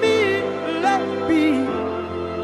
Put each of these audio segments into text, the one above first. be, let it be.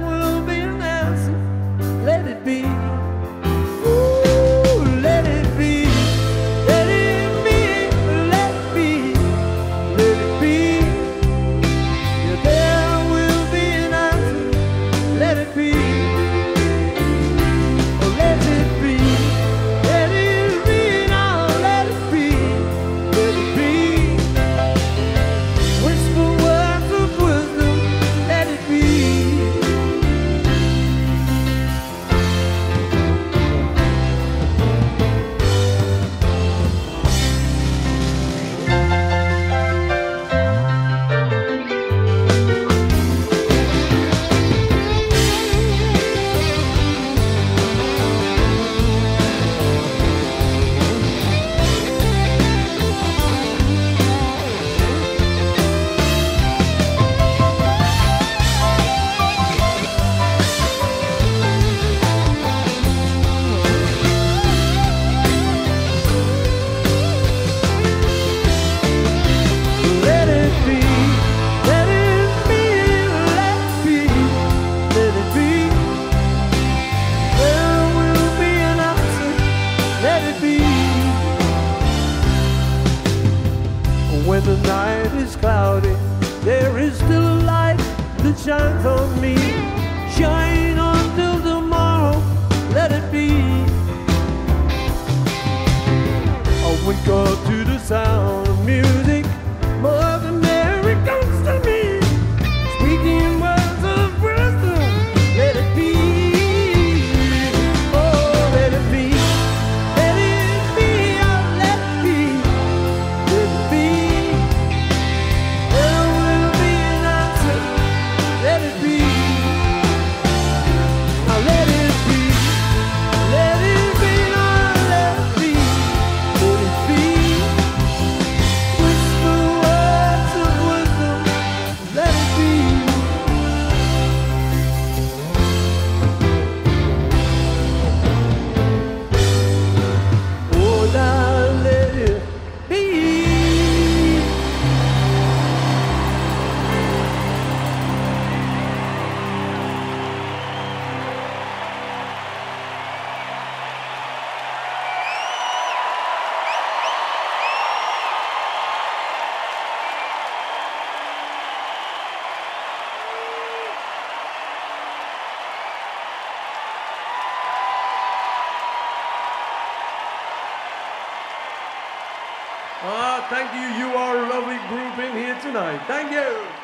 will be an answer, let it be. When the night is cloudy, there is still a light that shines on me. Shine until tomorrow, let it be. I wake up to the sound of music. Mother Mary comes to me, speaking words of wisdom, let it be. Oh, let it be. Let it be, oh, let it be. Let it be. Thank you. You are a lovely group in here tonight. Thank you.